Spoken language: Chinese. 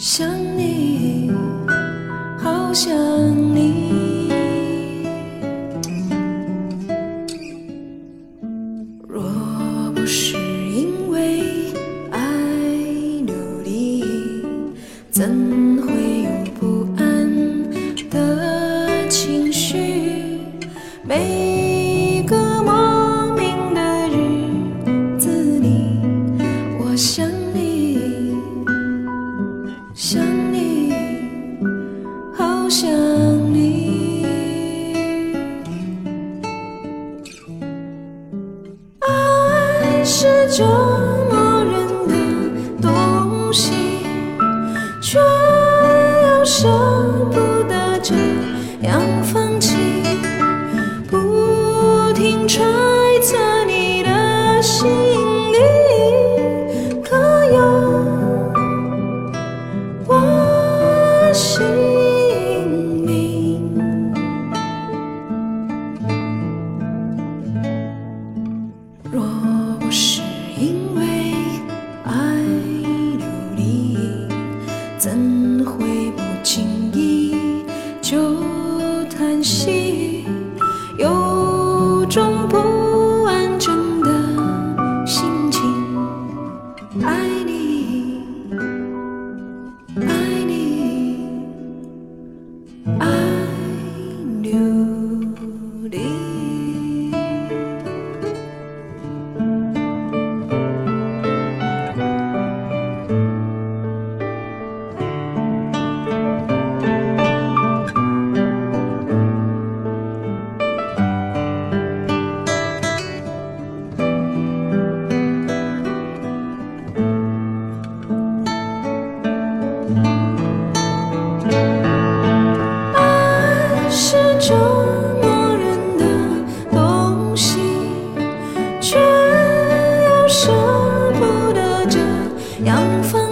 想你，好想你。若不是因为爱流离，怎会有不安的情绪？每个莫名的日子里，我想你，想你，好想你。爱是折磨人的东西，却又舍不得这样放弃，不停揣测你的心里，可有我心明？若不是因为爱流离，怎会不经意就叹息？有种不完整的心情，爱你，爱你，爱流离。爱是折磨人的东西，却又舍不得这样放。